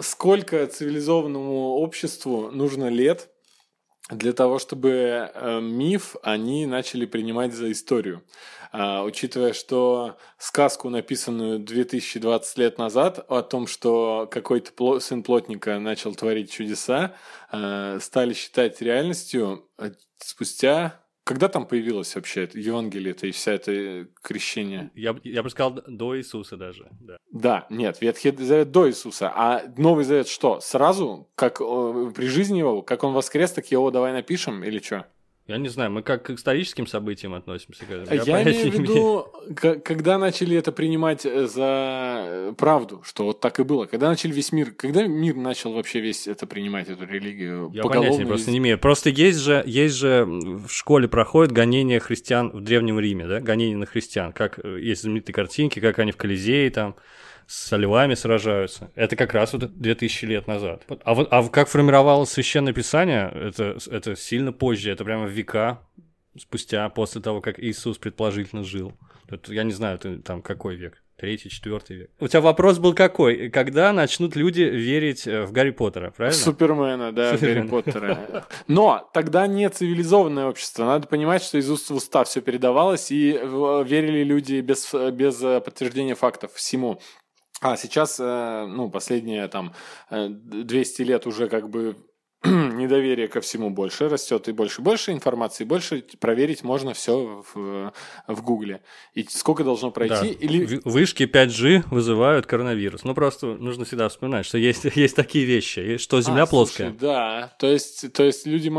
сколько цивилизованному обществу нужно лет для того, чтобы миф они начали принимать за историю. Учитывая, что сказку, написанную 2020 лет назад, о том, что какой-то сын плотника начал творить чудеса, стали считать реальностью спустя... Когда там появилось вообще это Евангелие-то и вся это крещение? Я бы сказал, до Иисуса даже. Да, нет, Ветхий Завет до Иисуса. А Новый Завет что? Сразу? Как при жизни его? Как он воскрес, так его давай напишем или что? Я не знаю, мы как к историческим событиям относимся. Я имею в виду, когда начали это принимать за правду, что вот так и было. Когда начали весь мир, когда мир начал вообще весь это принимать, эту религию? Я понятия просто не имею. Просто есть же в школе проходят гонения христиан в Древнем Риме, да? Гонения на христиан. Как есть знаменитые картинки, как они в Колизее там со львами сражаются. Это как раз вот 2000 лет назад. А как формировалось Священное Писание, это сильно позже, это прямо века спустя, после того, как Иисус предположительно жил. Это, я не знаю, это, там какой век, 3-й, 4-й век. У тебя вопрос был какой? Когда начнут люди верить в Гарри Поттера, правильно? Супермена, да, Гарри Поттера. Но тогда не цивилизованное общество. Надо понимать, что из уст в уста все передавалось, и верили люди без подтверждения фактов всему. А сейчас, последние там 200 лет уже как бы недоверие ко всему больше растет, и больше информации, больше проверить можно все в Гугле. И сколько должно пройти? Да. Или... Вышки 5G вызывают коронавирус. Просто нужно всегда вспоминать, что есть такие вещи, что Земля плоская. Слушай, да, то есть люди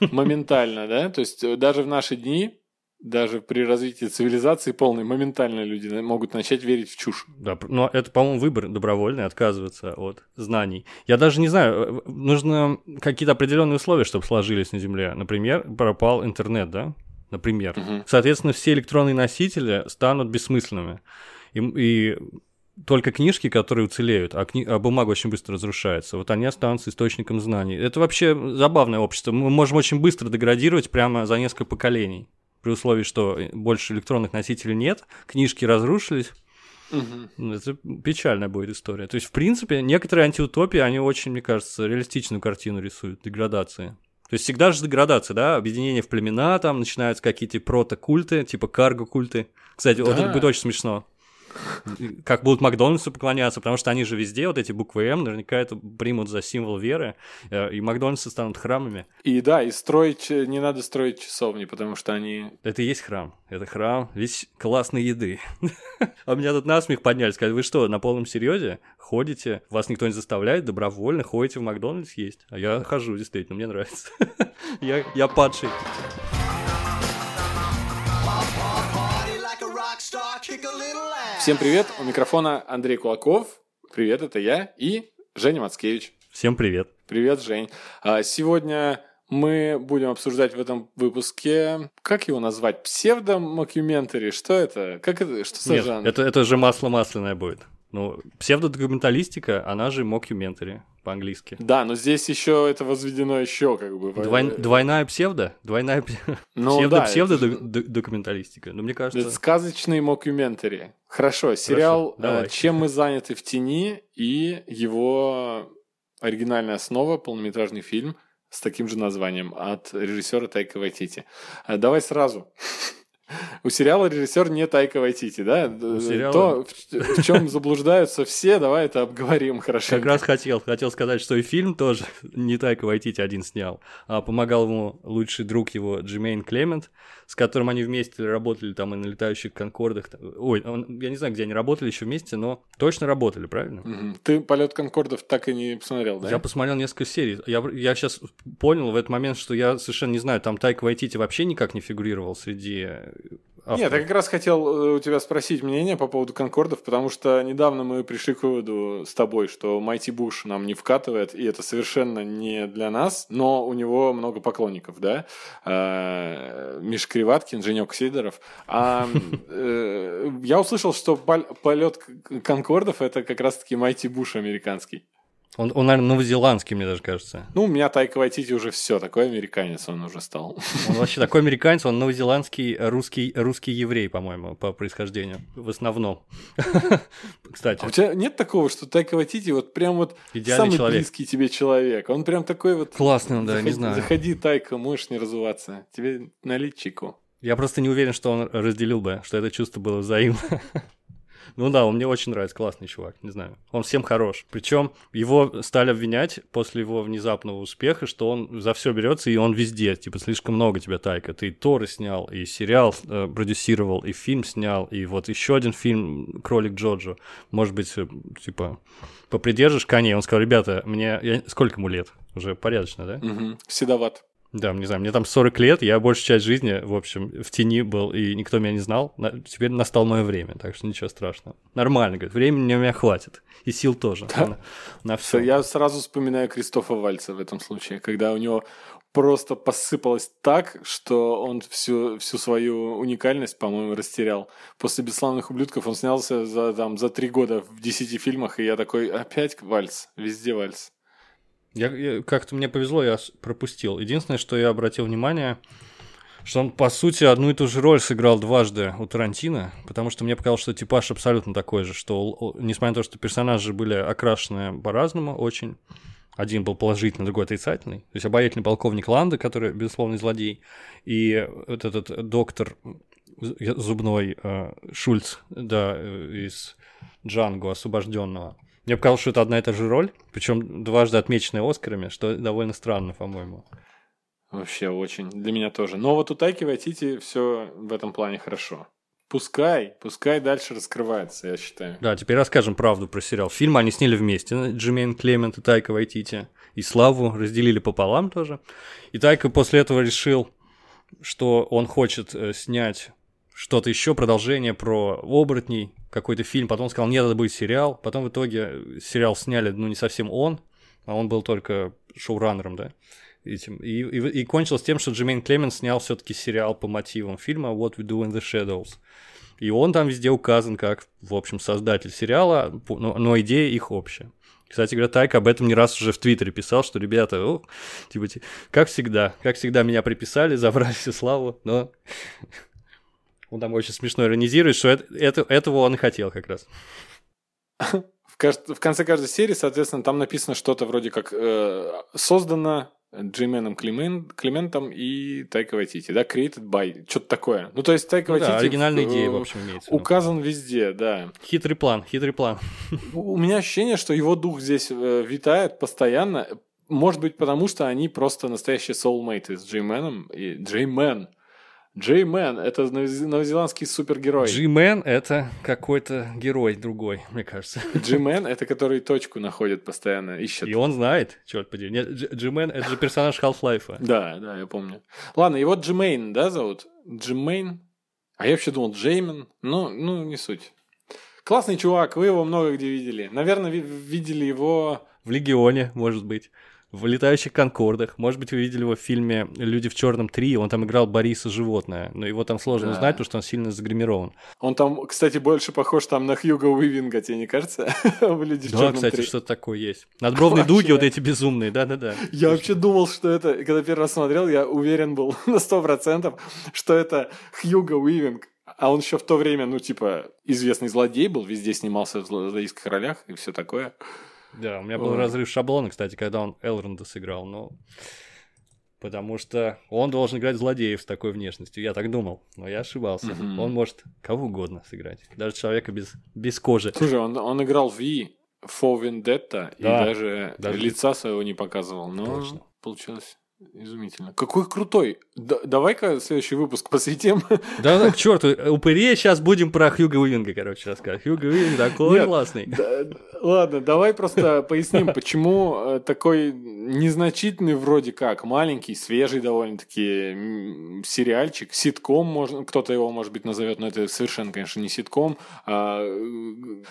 моментально, да, то есть даже в наши дни... Даже при развитии цивилизации полной моментально люди могут начать верить в чушь. Да, но это, по-моему, выбор добровольный, отказываться от знаний. Я даже не знаю, нужно какие-то определенные условия, чтобы сложились на Земле. Например, пропал интернет, да? Например. Угу. Соответственно, все электронные носители станут бессмысленными. И только книжки, которые уцелеют, а бумага очень быстро разрушается, вот они останутся источником знаний. Это вообще забавное общество. Мы можем очень быстро деградировать прямо за несколько поколений. При условии, что больше электронных носителей нет, книжки разрушились, Это печальная будет история. То есть, в принципе, некоторые антиутопии, они очень, мне кажется, реалистичную картину рисуют, деградации. То есть всегда же деградация, да, объединение в племена, там начинаются какие-то протокульты, типа карго-культы. Кстати, да. Вот это будет очень смешно. Как будут Макдональдсу поклоняться, потому что они же везде, вот эти буквы М, наверняка это примут за символ веры, и Макдональдсы станут храмами. И да, и строить, не надо строить часовни, потому что они... Это и есть храм, весь классной еды. А у меня тут насмех подняли, сказали, вы что, на полном серьезе ходите, вас никто не заставляет, добровольно ходите в Макдональдс есть. А я хожу, действительно, мне нравится. Я падший. Всем привет, у микрофона Андрей Кулаков, привет, это я и Женя Мацкевич. Всем привет. Привет, Жень. Сегодня мы будем обсуждать в этом выпуске, как его назвать, псевдо-мокюментари, что это? Как это? Что за жанр? Нет, это же масло масляное будет. Псевдодокументалистика, она же мокюментари по-английски. Да, но здесь еще это возведено еще как бы... Двойная псевдо? Двойная псевдодокументалистика. Мне кажется... Это сказочные мокюментари. Хорошо, сериал «Чем мы заняты в тени» и его оригинальная основа, полнометражный фильм с таким же названием от режиссера Тайка Вайтити. Давай сразу... У сериала режиссер не Тайка Вайтити, да? То, в чем заблуждаются все, давай это обговорим хорошо. Как раз хотел сказать, что и фильм тоже не Тайка Вайтити один снял, а помогал ему лучший друг его Джемейн Клемент, с которым они вместе работали там и на «Летающих конкордах». Я не знаю, где они работали еще вместе, но точно работали, правильно? Mm-hmm. Ты «Полет конкордов» так и не посмотрел, да? Я посмотрел несколько серий. Я сейчас понял в этот момент, что я совершенно не знаю, там Тайка Вайтити вообще никак не фигурировал среди... Автор. Нет, я как раз хотел у тебя спросить мнение по поводу «Конкордов», потому что недавно мы пришли к выводу с тобой, что Майти Буш нам не вкатывает, и это совершенно не для нас, но у него много поклонников, да? Миш Криваткин, Женек Сидоров. Я услышал, что полет «Конкордов» — это как раз-таки Майти Буш американский. Он, наверное, новозеландский, мне даже кажется. Ну, у меня Тайка Вайтити уже все, такой американец он уже стал. Он вообще такой американец, он новозеландский, русский еврей, по-моему, по происхождению, в основном. Кстати. А у тебя нет такого, что Тайка Вайтити вот прям вот идеальный самый человек. Близкий тебе человек? Он прям такой вот... Классный он, да, не знаю. Заходи, Тайка, можешь не разуваться. Тебе налить чайку. Я просто не уверен, что он разделил бы, что это чувство было взаимно. Ну да, он мне очень нравится, классный чувак, не знаю. Он всем хорош. Причем его стали обвинять после его внезапного успеха, что он за все берется, и он везде. Типа, слишком много тебя, Тайка. Ты и Торы снял, и сериал продюсировал, и фильм снял, и вот еще один фильм «Кролик Джоджо». Может быть, типа, попридержишь коней? Он сказал, ребята, мне... Сколько ему лет? Уже порядочно, да? Угу. Седоват. Да, не знаю, мне там 40 лет, я большую часть жизни, в общем, в тени был, и никто меня не знал. Теперь настало мое время, так что ничего страшного. Нормально, говорит, времени у меня хватит, и сил тоже. Да. На все. Я сразу вспоминаю Кристофа Вальца в этом случае, когда у него просто посыпалось так, что он всю свою уникальность, по-моему, растерял. После «Бесславных ублюдков» он снялся за 3 года в 10 фильмах, и я такой, опять Вальц, везде Вальц. Я как-то мне повезло, я пропустил. Единственное, что я обратил внимание, что он, по сути, одну и ту же роль сыграл дважды у Тарантино, потому что мне показалось, что типаж абсолютно такой же, что, несмотря на то, что персонажи были окрашены по-разному очень, один был положительный, другой отрицательный, то есть обаятельный полковник Ланда, который, безусловно, злодей, и вот этот доктор зубной Шульц, да, из «Джанго освобожденного». Мне показалось, что это одна и та же роль, причем дважды отмеченная Оскарами, что довольно странно, по-моему. Вообще очень. Для меня тоже. Но вот у Тайки Вайтити все в этом плане хорошо. Пускай дальше раскрывается, я считаю. Да, теперь расскажем правду про сериал. Фильм они сняли вместе, Джемейн Клемент и Тайка Вайтити. И славу разделили пополам тоже. И Тайка после этого решил, что он хочет снять... что-то еще, продолжение про оборотней, какой-то фильм, потом сказал, нет, это будет сериал, потом в итоге сериал сняли, ну, не совсем он, а он был только шоураннером, да, этим. И кончилось тем, что Джемейн Клемент снял все-таки сериал по мотивам фильма What We Do in the Shadows. И он там везде указан как, в общем, создатель сериала, но идея их общая. Кстати говоря, Тайка об этом не раз уже в Твиттере писал, что ребята, типа, как всегда меня приписали, забрали всю славу, но... Он там очень смешно иронизирует, что этого он и хотел как раз. В конце каждой серии, соответственно, там написано что-то вроде как создано Джемейном Клементом и Тайка Вайтити, да, created by, что-то такое. Ну, то есть Тайка Вайтити... Да, оригинальная идея, в общем, имеется. Указан везде, да. Хитрый план. У меня ощущение, что его дух здесь витает постоянно, может быть, потому что они просто настоящие soulmates с Джейменом и Джеймен. Джей-мен — это новозеландский супергерой. Джей-мен — это какой-то герой другой, мне кажется. Джей-мен — это который точку находит постоянно, ищет. И он знает, черт подери. Нет, Джей-мен — это же персонаж Half-Life. Да, я помню. Ладно, его Джемейн, да, зовут? Джемейн? А я вообще думал Джеймен. Ну, не суть. Классный чувак, вы его много где видели. Наверное, видели его... В «Легионе», может быть. В «Летающих конкордах». Может быть, вы видели его в фильме «Люди в черном 3». Он там играл Бориса Животное. Но его там сложно узнать, потому что он сильно загримирован. Он там, кстати, больше похож там на Хьюго Уивинга, тебе не кажется? В «Люди в черном 3». Да, кстати, что-то такое есть. Надбровные дуги вот эти безумные, да-да-да. Я вообще думал, что это... Когда первый раз смотрел, я уверен был на 100%, что это Хьюго Уивинг. А он еще в то время, известный злодей был, везде снимался в злодейских ролях и все такое. Да, у меня был разрыв шаблона, кстати, когда он Элронда сыграл, потому что он должен играть злодеев с такой внешностью, я так думал, но я ошибался. Mm-hmm. Он может кого угодно сыграть, даже человека без кожи. Слушай, он играл в «Ви», «For Vendetta», да, и даже лица своего не показывал, но точно. Получилось... Изумительно. Какой крутой. Давай-ка следующий выпуск посвятим. Да, к черту, упырей сейчас будем про Хьюго Уивинга, рассказывать. Хьюго Уивинг такой классный. Ладно, давай просто поясним, почему такой незначительный вроде как, маленький, свежий довольно-таки сериальчик, ситком, кто-то его, может быть, назовет, но это совершенно, конечно, не ситком. Почему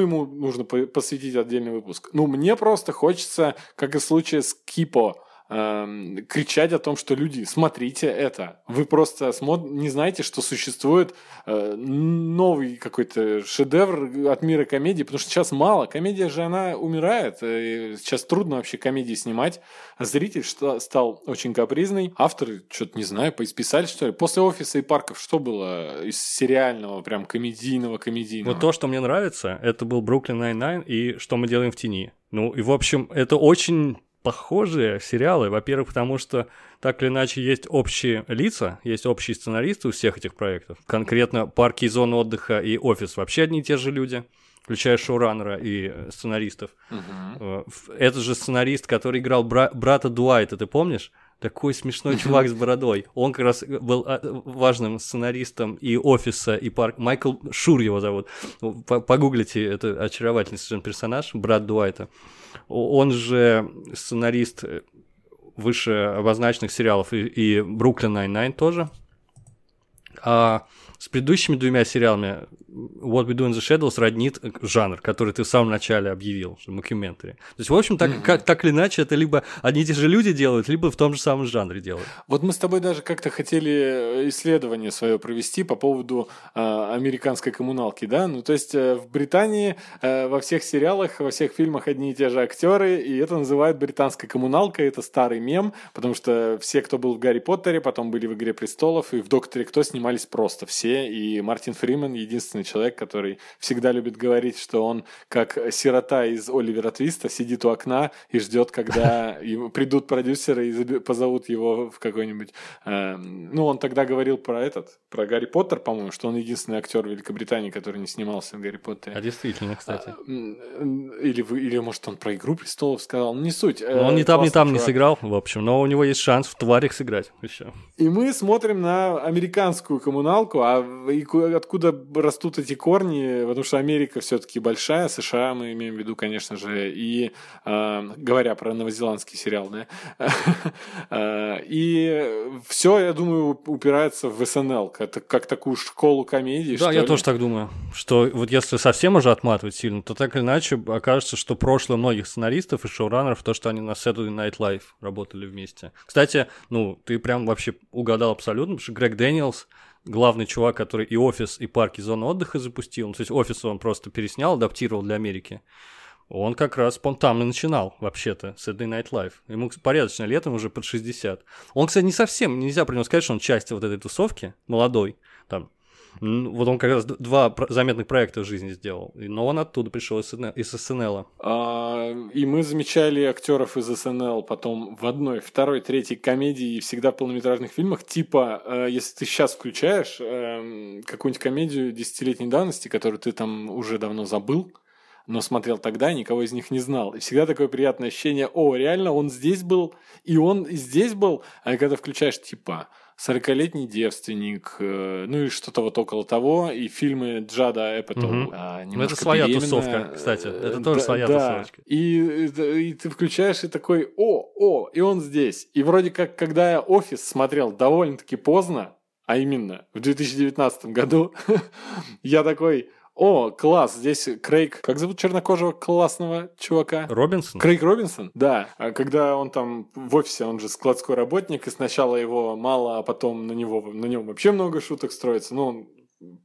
ему нужно посвятить отдельный выпуск? Мне просто хочется, как и в случае с Кипо, кричать о том, что люди, смотрите это. Вы просто не знаете, что существует новый какой-то шедевр от мира комедии, потому что сейчас мало. Комедия же, она умирает. Сейчас трудно вообще комедии снимать. Зритель стал очень капризный. Авторы, что-то не знаю, поисписали, что ли. После «Офиса» и «Парков» что было из сериального, прям комедийного? Вот то, что мне нравится, это был «Бруклин 99» и «Что мы делаем в тени». Ну и, в общем, это очень... похожие сериалы, во-первых, потому что так или иначе есть общие лица, есть общие сценаристы у всех этих проектов. Конкретно «Парки и зоны отдыха» и «Офис» вообще одни и те же люди, включая шоураннера и сценаристов. Угу. Этот же сценарист, который играл брата Дуайта, ты помнишь? Такой смешной чувак с бородой. Он как раз был важным сценаристом и «Офиса», и «Парк». Майкл Шур его зовут. Погуглите, это очаровательный совершенно персонаж, брат Дуайта. Он же сценарист выше обозначенных сериалов и «Бруклин 99» тоже. А с предыдущими двумя сериалами «What We Do in the Shadows» роднит жанр, который ты в самом начале объявил, что мокюментари. То есть, в общем, так или иначе, это либо одни и те же люди делают, либо в том же самом жанре делают. Вот мы с тобой даже как-то хотели исследование свое провести по поводу американской коммуналки, да? Ну, то есть, в Британии во всех сериалах, во всех фильмах одни и те же актеры, и это называют британской коммуналкой, это старый мем, потому что все, кто был в «Гарри Поттере», потом были в «Игре престолов», и в «Докторе Кто» снимались просто все. И Мартин Фримен — единственный человек, который всегда любит говорить, что он, как сирота из Оливера Твиста, сидит у окна и ждет, когда придут продюсеры и позовут его в какой-нибудь... Ну, он тогда говорил про Гарри Поттер, по-моему, что он единственный актер Великобритании, который не снимался в «Гарри Поттере». А действительно, кстати. Или, может, он про «Игру престолов» сказал. Не суть. Он ни там не сыграл, в общем, но у него есть шанс в «Тварях» сыграть еще. И мы смотрим на американскую коммуналку, а откуда растут эти корни, потому что Америка все-таки большая, США мы имеем в виду, конечно же, и говоря про новозеландский сериал, да, и все, я думаю, упирается в СНЛ, как такую школу комедии. Да, я тоже так думаю, что вот если совсем уже отматывать сильно, то так или иначе окажется, что прошлое многих сценаристов и шоураннеров, то, что они на Saturday Night Live работали вместе. Кстати, ну, ты прям вообще угадал абсолютно, потому что Грег Дэниелс, главный чувак, который и «Офис», и «Парки зоны отдыха» запустил. Ну, то есть «Офис» он просто переснял, адаптировал для Америки. Он как раз там и начинал, вообще-то, с Saturday Night Live. Ему порядочно летом уже под 60. Он, кстати, не совсем, нельзя про него сказать, что он часть вот этой тусовки, молодой. Там. Вот он как раз два заметных проекта в жизни сделал. Но он оттуда пришел из СНЛ. И мы замечали актеров из СНЛ потом в одной, второй, третьей комедии и всегда в полнометражных фильмах. Типа, если ты сейчас включаешь какую-нибудь комедию 10-летней давности, которую ты там уже давно забыл, но смотрел тогда, никого из них не знал. И всегда такое приятное ощущение: о, реально, он здесь был, и он здесь был. А когда включаешь, типа, 40-летний девственник, ну и что-то вот около того, и фильмы Джада Эппетоу. Угу. Это своя беременна. Тусовка, кстати. Это тоже своя тусовочка. И ты включаешь, и такой: о, и он здесь. И вроде как, когда я «Офис» смотрел довольно-таки поздно, а именно в 2019 году, я такой: о, класс, здесь Крейг... Как зовут чернокожего классного чувака? Робинсон. Крейг Робинсон, да. А когда он там в «Офисе», он же складской работник, и сначала его мало, а потом на нем вообще много шуток строится, но он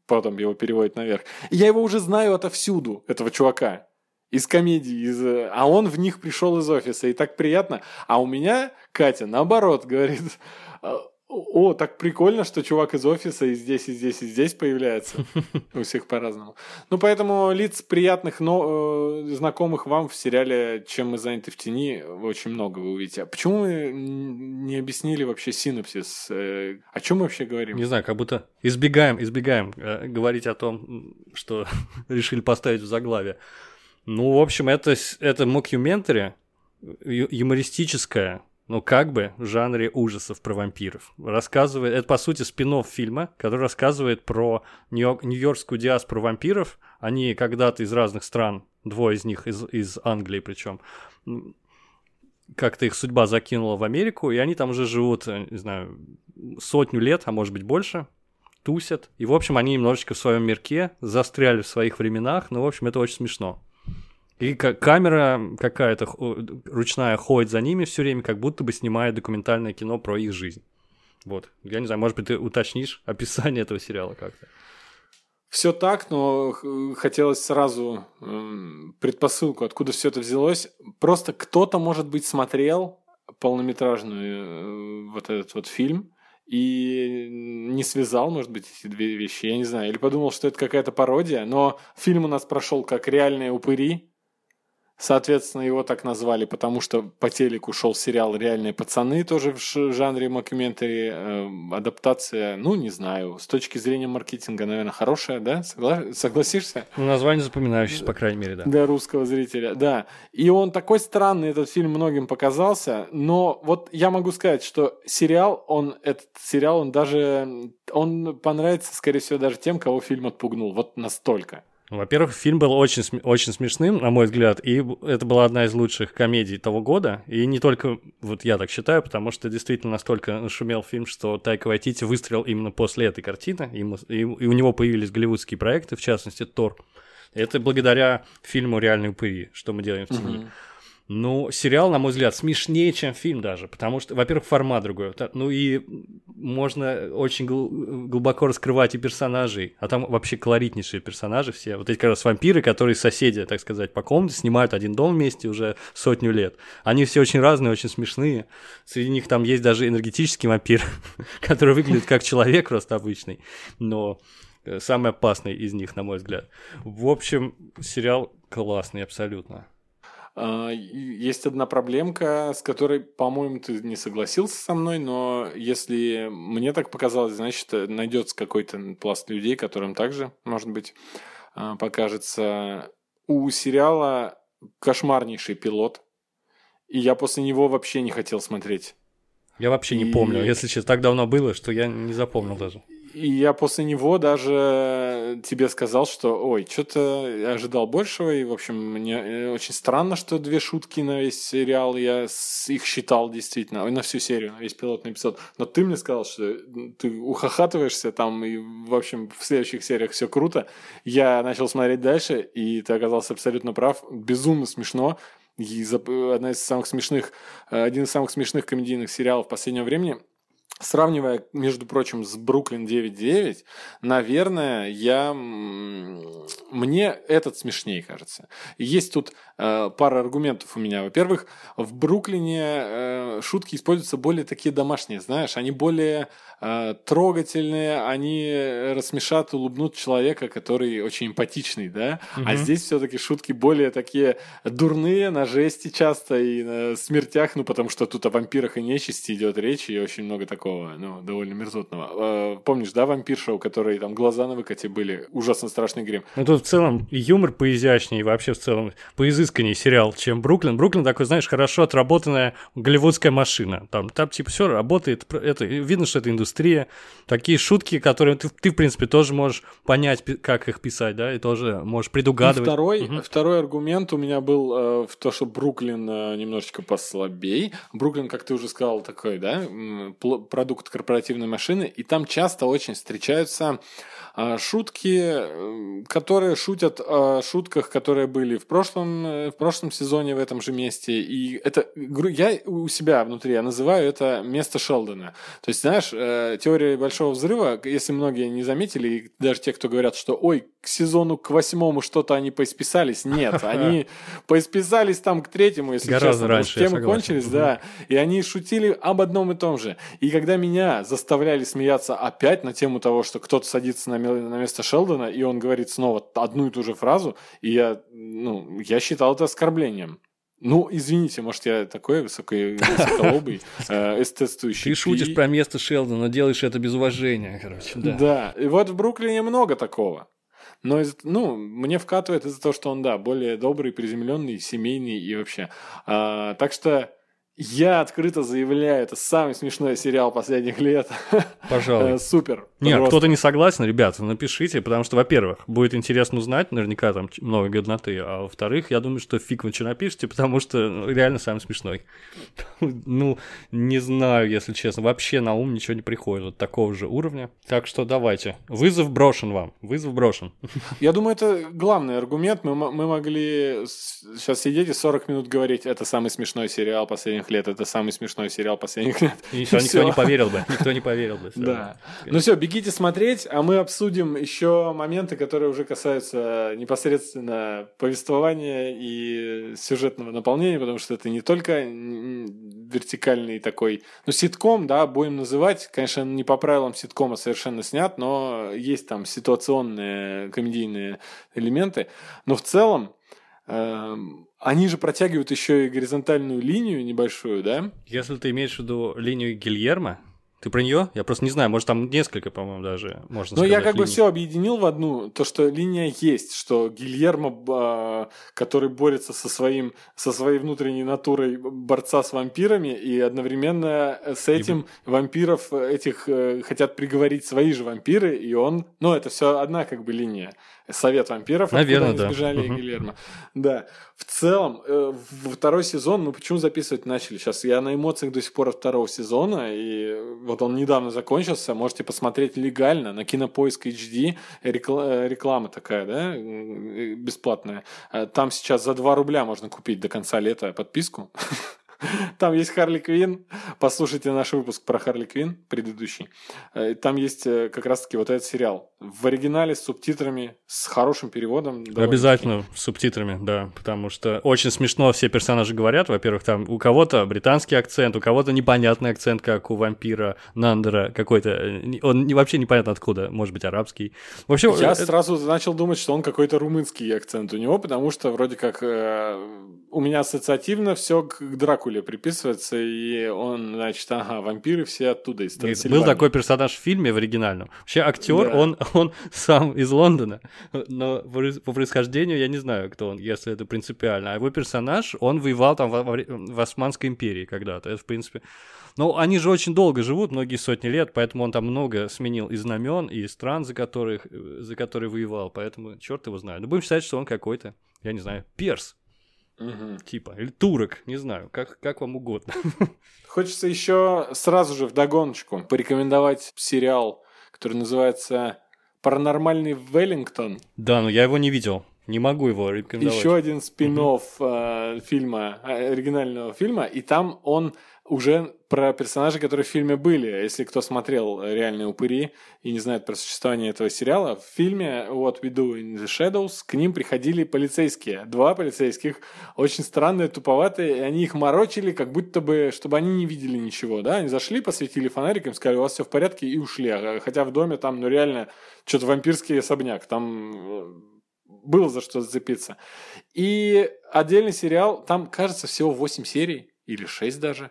потом его переводит наверх. И я его уже знаю отовсюду, этого чувака. Из комедий, а он в них пришел из «Офиса», и так приятно. А у меня Катя, наоборот, говорит: о, так прикольно, что чувак из «Офиса» и здесь, и здесь, и здесь появляется. У всех по-разному. Ну, поэтому лиц приятных, но знакомых вам в сериале «Чем мы заняты в тени» очень много вы увидите. А почему мы не объяснили вообще синопсис? О чем мы вообще говорим? Не знаю, как будто избегаем говорить о том, что решили поставить в заглавие. Ну, в общем, это мокюментари, юмористическая, ну, как бы в жанре ужасов про вампиров. Рассказывает, это, по сути, спин-офф фильма, который рассказывает про нью-йоркскую диаспору вампиров. Они когда-то из разных стран, двое из них из Англии причем, как-то их судьба закинула в Америку, и они там уже живут, не знаю, сотню лет, а может быть больше, тусят. И, в общем, они немножечко в своем мирке застряли в своих временах, но, в общем, это очень смешно. И камера какая-то ручная ходит за ними все время, как будто бы снимает документальное кино про их жизнь. Вот. Я не знаю, может быть, ты уточнишь описание этого сериала как-то. Все так, но хотелось сразу предпосылку, откуда все это взялось. Просто кто-то, может быть, смотрел полнометражный вот этот вот фильм и не связал, может быть, эти две вещи, я не знаю. Или подумал, что это какая-то пародия. Но фильм у нас прошел как «Реальные упыри». Соответственно, его так назвали, потому что по телеку шел сериал «Реальные пацаны», тоже в жанре мокюментари, адаптация, ну, не знаю, с точки зрения маркетинга, наверное, хорошая, да? Согласишься? Ну, название запоминающееся, по крайней мере, да. Для русского зрителя, да. И он такой странный, этот фильм, многим показался, но вот я могу сказать, что сериал, он понравится, скорее всего, даже тем, кого фильм отпугнул, вот настолько. Во-первых, фильм был очень смешным, на мой взгляд, и это была одна из лучших комедий того года, и не только, вот я так считаю, потому что действительно настолько нашумел фильм, что Тайка Вайтити выстрелил именно после этой картины, и у него появились голливудские проекты, в частности, «Тор». Это благодаря фильму «Реальные упыри», что мы делаем в тени. Mm-hmm. Ну, сериал, на мой взгляд, смешнее, чем фильм даже, потому что, во-первых, формат другой, ну и можно очень глубоко раскрывать и персонажей, а там вообще колоритнейшие персонажи все, вот эти как раз вампиры, которые соседи, так сказать, по комнате, снимают один дом вместе уже сотню лет, они все очень разные, очень смешные, среди них там есть даже энергетический вампир, который выглядит как человек просто обычный, но... самый опасный из них, на мой взгляд. В общем, сериал классный абсолютно. Есть одна проблемка, с которой, по-моему, ты не согласился со мной, но если мне так показалось, значит, найдется какой-то пласт людей, которым также, может быть, покажется. У сериала кошмарнейший пилот, и я после него вообще не хотел смотреть. Я вообще не помню, если честно, так давно было, что я не запомнил даже. И я после него даже тебе сказал, что ой, что-то я ожидал большего, и, в общем, мне очень странно, что две шутки на весь сериал, я их считал действительно, на всю серию, на весь пилотный эпизод. Но ты мне сказал, что ты ухахатываешься там, и, в общем, в следующих сериях все круто. Я начал смотреть дальше, и ты оказался абсолютно прав, безумно смешно. И один из самых смешных комедийных сериалов последнего времени. Сравнивая, между прочим, с «Бруклин 99», наверное, мне этот смешнее кажется. Есть тут пара аргументов у меня. Во-первых, в «Бруклине» шутки используются более такие домашние, знаешь, они более трогательные, они рассмешат, улыбнут человека, который очень эмпатичный, да? Угу. А здесь все-таки шутки более такие дурные, на жести часто и на смертях, ну, потому что тут о вампирах и нечисти идет речь, и очень много такого, ну, довольно мерзотного. Помнишь, да, вампир-шоу, которые там глаза на выкате были? Ужасно страшный грим. Ну, тут в целом юмор поизящнее, и вообще в целом поизысканнее сериал, чем «Бруклин». «Бруклин» такой, знаешь, хорошо отработанная голливудская машина. Там типа, все работает, это, видно, что это индустрия. Такие шутки, которые ты, в принципе, тоже можешь понять, как их писать, да, и тоже можешь предугадывать. Второй аргумент у меня был в то, что «Бруклин» немножечко послабей. «Бруклин», как ты уже сказал, такой, да, продукт корпоративной машины, и там часто очень встречаются шутки, которые шутят о шутках, которые были в прошлом сезоне в этом же месте. И это я у себя внутри называю это место Шелдона. То есть, знаешь, теория Большого Взрыва, если многие не заметили, и даже те, кто говорят, что ой, к сезону, к 8-му что-то они поисписались, нет, они поисписались там к 3-му, если честно, потому что темы кончились, да, и они шутили об одном и том же. И когда меня заставляли смеяться опять на тему того, что кто-то садится на место Шелдона, и он говорит снова одну и ту же фразу, и я считал это оскорблением. Ну, извините, может, я такой высоколобый, эстетствующий. Ты шутишь про место Шелдона, делаешь это без уважения, короче. Да, и вот в «Бруклине» много такого. Но, мне вкатывает из-за того, что он, да, более добрый, приземленный, семейный и вообще. Так что... Я открыто заявляю, это самый смешной сериал последних лет. Пожалуй. Супер. Нет, просто. Кто-то не согласен, ребята, напишите, потому что, во-первых, будет интересно узнать, наверняка там много годноты, а во-вторых, я думаю, что фиг вы что напишите, потому что реально самый смешной. Ну, не знаю, если честно, вообще на ум ничего не приходит вот такого же уровня. Так что давайте. Вызов брошен вам. Вызов брошен. Я думаю, это главный аргумент. Мы могли сейчас сидеть и 40 минут говорить, это самый смешной сериал последних лет, это самый смешной сериал последних лет. Никто не поверил бы. Да. Ну все, бегите смотреть, а мы обсудим еще моменты, которые уже касаются непосредственно повествования и сюжетного наполнения, потому что это не только вертикальный такой, ну, ситком, да, будем называть, конечно, не по правилам ситкома совершенно снят, но есть там ситуационные комедийные элементы, но в целом они же протягивают еще и горизонтальную линию небольшую, да? Если ты имеешь в виду линию Гильермо, ты про нее? Я просто не знаю, может, там несколько, по-моему, даже можно сказать. Но я как бы все объединил в одну, то, что линия есть, что Гильермо, который борется со своей внутренней натурой борца с вампирами, и одновременно с этим вампиров этих хотят приговорить свои же вампиры, и он... Ну, это все одна как бы линия. Совет вампиров, наверное, откуда они сбежали, и Гильермо. Да. В целом, второй сезон, мы почему записывать начали сейчас? Я на эмоциях до сих пор от второго сезона, и вот он недавно закончился, можете посмотреть легально на Кинопоиск HD, реклама такая, да, бесплатная. Там сейчас за 2 рубля можно купить до конца лета подписку. Там есть Харли Квинн. Послушайте наш выпуск про Харли Квинн, предыдущий. Там есть как раз-таки вот этот сериал. В оригинале с субтитрами, с хорошим переводом. Обязательно с субтитрами, да. Потому что очень смешно все персонажи говорят. Во-первых, там у кого-то британский акцент, у кого-то непонятный акцент, как у вампира Нандера какой-то. Он вообще непонятно откуда. Может быть, арабский. Вообще, сразу начал думать, что он какой-то румынский акцент у него, потому что вроде как у меня ассоциативно все к Дракуле приписывается, и он, значит, вампиры все оттуда, из Трансильвании. Был такой персонаж в фильме в оригинальном. Вообще актер, да. он сам из Лондона, но по происхождению я не знаю, кто он, если это принципиально. А его персонаж, он воевал там в Османской империи когда-то. Это, в принципе... Ну, они же очень долго живут, многие сотни лет, поэтому он там много сменил и знамен, и стран, за которые воевал, поэтому черт его знает. Но будем считать, что он какой-то, я не знаю, перс. Угу. Типа, или турок, не знаю, как вам угодно. Хочется еще сразу же вдогоночку порекомендовать сериал, который называется «Паранормальный Веллингтон». Да, но я его не видел, не могу его рекомендовать. Еще один спин-офф оригинального фильма, и там он уже про персонажей, которые в фильме были. Если кто смотрел «Реальные упыри» и не знает про существование этого сериала, в фильме «What We Do in the Shadows» к ним приходили полицейские. 2 полицейских, очень странные, туповатые, и они их морочили, как будто бы, чтобы они не видели ничего. Да? Они зашли, посветили фонариком, сказали, у вас все в порядке, и ушли. Хотя в доме там, ну реально, что-то вампирский особняк. Там было за что зацепиться. И отдельный сериал, там, кажется, всего 8 серий, или 6 даже.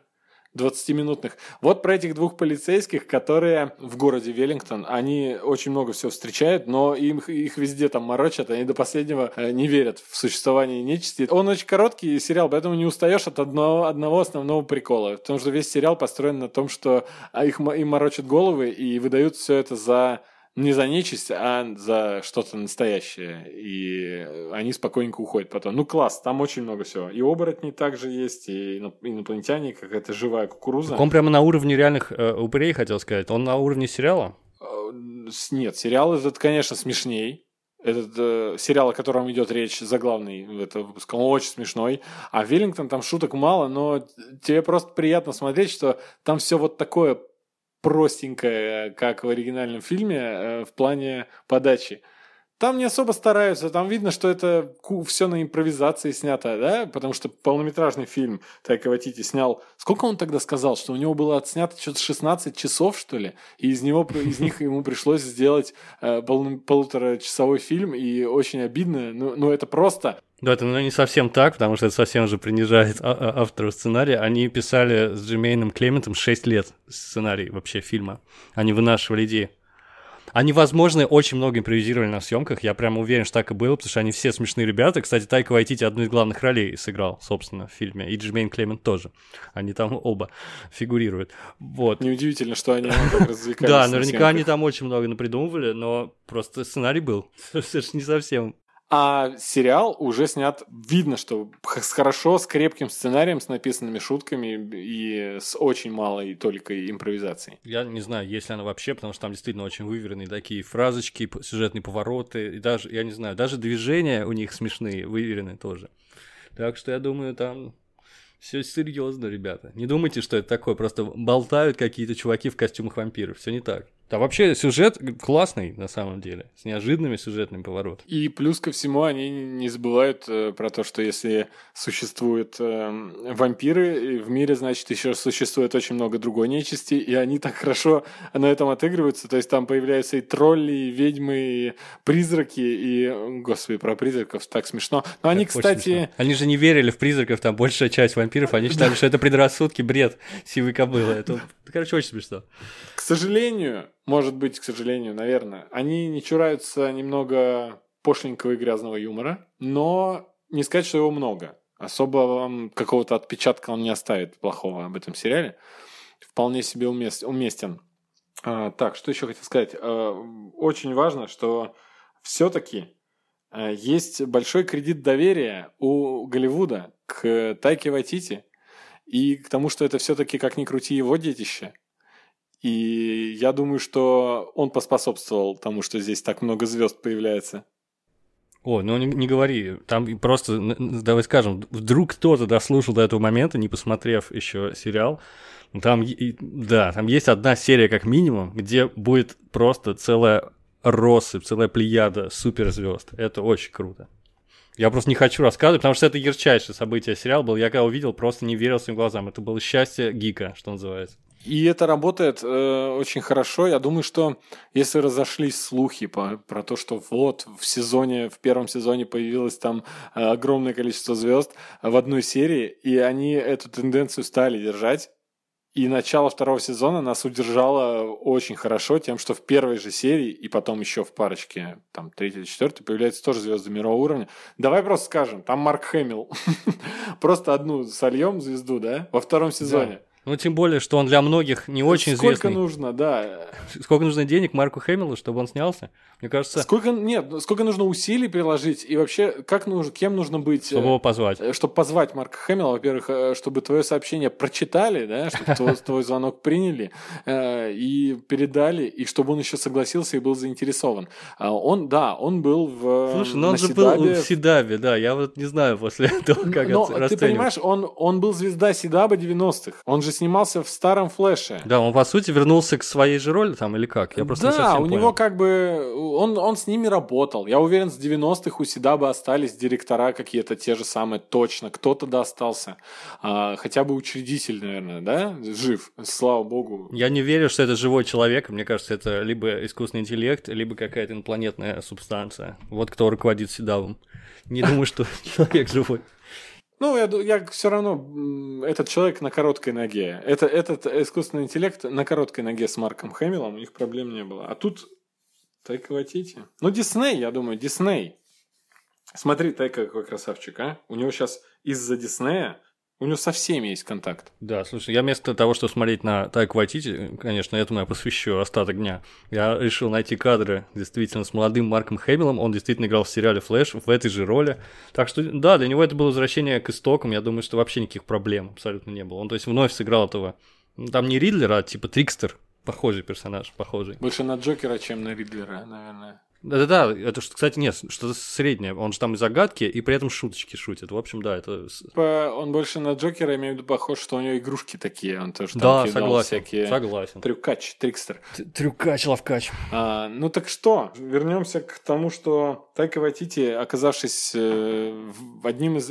20-минутных. Вот про этих 2 полицейских, которые в городе Веллингтон, они очень много всего встречают, но их везде там морочат, они до последнего не верят в существование нечисти. Он очень короткий сериал, поэтому не устаешь от одного основного прикола, потому что весь сериал построен на том, что им морочат головы и выдают все это не за нечисть, а за что-то настоящее. И они спокойненько уходят потом. Ну, класс, там очень много всего. И оборотни также есть, и инопланетяне, какая-то живая кукуруза. Так он прямо на уровне реальных упырей, хотел сказать. Он на уровне сериала? Нет, сериал этот, конечно, смешней. Этот сериал, о котором идет речь, заглавный в этом выпуске, он очень смешной. А в Веллингтон там шуток мало, но тебе просто приятно смотреть, что там все вот такое простенькая, как в оригинальном фильме, в плане подачи. Там не особо стараются, там видно, что это все на импровизации снято, да, потому что полнометражный фильм Тайка Вайтити снял. Сколько он тогда сказал, что у него было отснято что-то 16 часов, что ли, и из них ему пришлось сделать полуторачасовой фильм, и очень обидно, но это просто... Да, это не совсем так, потому что это совсем же принижает автора сценария. Они писали с Джемейном Клементом 6 лет сценарий вообще фильма. Они вынашивали идеи. Они, возможно, очень много импровизировали на съемках. Я прям уверен, что так и было, потому что они все смешные ребята. Кстати, Тайка Вайтити одну из главных ролей сыграл, собственно, в фильме. И Джемейн Клемент тоже. Они там оба фигурируют. Вот. Неудивительно, что они так развлекались. Да, наверняка они там очень много напридумывали, но просто сценарий был. Совершенно не совсем. А сериал уже снят, видно, что хорошо, с крепким сценарием, с написанными шутками и с очень малой только импровизацией. Я не знаю, есть ли она вообще, потому что там действительно очень выверенные такие фразочки, сюжетные повороты, и даже, я не знаю, даже движения у них смешные, выверенные тоже. Так что я думаю, там все серьезно, ребята. Не думайте, что это такое, просто болтают какие-то чуваки в костюмах вампиров, все не так. А вообще сюжет классный, на самом деле, с неожиданными сюжетными поворотами. И плюс ко всему они не забывают про то, что если существуют вампиры в мире, значит, еще существует очень много другой нечисти, и они так хорошо на этом отыгрываются. То есть там появляются и тролли, и ведьмы, и призраки, и... Господи, про призраков так смешно. Но они, кстати... Они же не верили в призраков, там большая часть вампиров, они считали, что это предрассудки, бред сивой кобылы. Короче, очень смешно. К сожалению... Может быть, к сожалению, наверное. Они не чураются немного пошленького и грязного юмора, но не сказать, что его много. Особо вам какого-то отпечатка он не оставит плохого об этом сериале. Вполне себе уместен. Так, что еще хотел сказать. Очень важно, что все-таки есть большой кредит доверия у Голливуда к Тайке Вайтити и к тому, что это все-таки, как ни крути, его детище. И я думаю, что он поспособствовал тому, что здесь так много звезд появляется. О, ну не говори, там просто, давай скажем, вдруг кто-то дослушал до этого момента, не посмотрев еще сериал. Там, да, там есть одна серия как минимум, где будет просто целая россыпь, целая плеяда суперзвезд. Это очень круто. Я просто не хочу рассказывать, потому что это ярчайшее событие сериала был. Я когда увидел, просто не верил своим глазам. Это было счастье гика, что называется. И это работает очень хорошо. Я думаю, что если разошлись слухи про то, что вот в первом сезоне появилось там огромное количество звезд в одной серии, и они эту тенденцию стали держать, и начало второго сезона нас удержало очень хорошо тем, что в первой же серии, и потом еще в парочке, там, третьей или четвертой, появляются тоже звезды мирового уровня. Давай просто скажем, там Марк Хэмилл. Просто одну сольем звезду, да, во втором сезоне. Ну, тем более, что он для многих не очень известный. Сколько нужно, да. Сколько нужно денег Марку Хэмиллу, чтобы он снялся? Мне кажется... Сколько нужно усилий приложить? И вообще, кем нужно быть... Чтобы его позвать. Чтобы позвать Марка Хэмилла, во-первых, чтобы твое сообщение прочитали, да, чтобы твой звонок приняли и передали, и чтобы он еще согласился и был заинтересован. Он был в... Слушай, но он же был в Сидабе, да. Я вот не знаю после этого, как это расценивать. Ты понимаешь, он был звезда Сидаба 90-х. Он же снимался в старом Флэше. Да, он, по сути, вернулся к своей же роли там или как? Я просто не совсем понял. Да, у него как бы... Он с ними работал. Я уверен, с 90-х у Сидаба остались директора какие-то те же самые точно. Кто-то достался. Хотя бы учредитель, наверное, да? Жив. Слава богу. Я не верю, что это живой человек. Мне кажется, это либо искусственный интеллект, либо какая-то инопланетная субстанция. Вот кто руководит Сидабом. Не думаю, что человек живой. Ну, я все равно, этот человек на короткой ноге. Этот искусственный интеллект на короткой ноге с Марком Хэмиллом, у них проблем не было. А тут Тайка Вайтити. Ну, Дисней, я думаю, Дисней. Смотри, Тайка какой красавчик, а? У него сейчас из-за Диснея, у него со всеми есть контакт. Да, слушай, я вместо того, чтобы смотреть на Тайку Вайтити, конечно, этому я посвящу остаток дня, я решил найти кадры действительно с молодым Марком Хэмиллом. Он действительно играл в сериале «Флэш» в этой же роли. Так что, да, для него это было возвращение к истокам. Я думаю, что вообще никаких проблем абсолютно не было. Он, то есть, вновь сыграл этого, там не Ридлера, а типа Трикстер. Похожий персонаж, похожий. Больше на Джокера, чем на Ридлера, наверное. Да-да-да, это, кстати, нет, что-то среднее. Он же там и загадки, и при этом шуточки шутит. В общем, да, это... Он больше на Джокера, я имею в виду, похож, что у него игрушки такие. Он тоже там да, кидал всякие... Да, согласен. Трюкач, трикстер. Трюкач, ловкач. Ну так что, вернемся к тому, что Тайка Вайтити, оказавшись одним из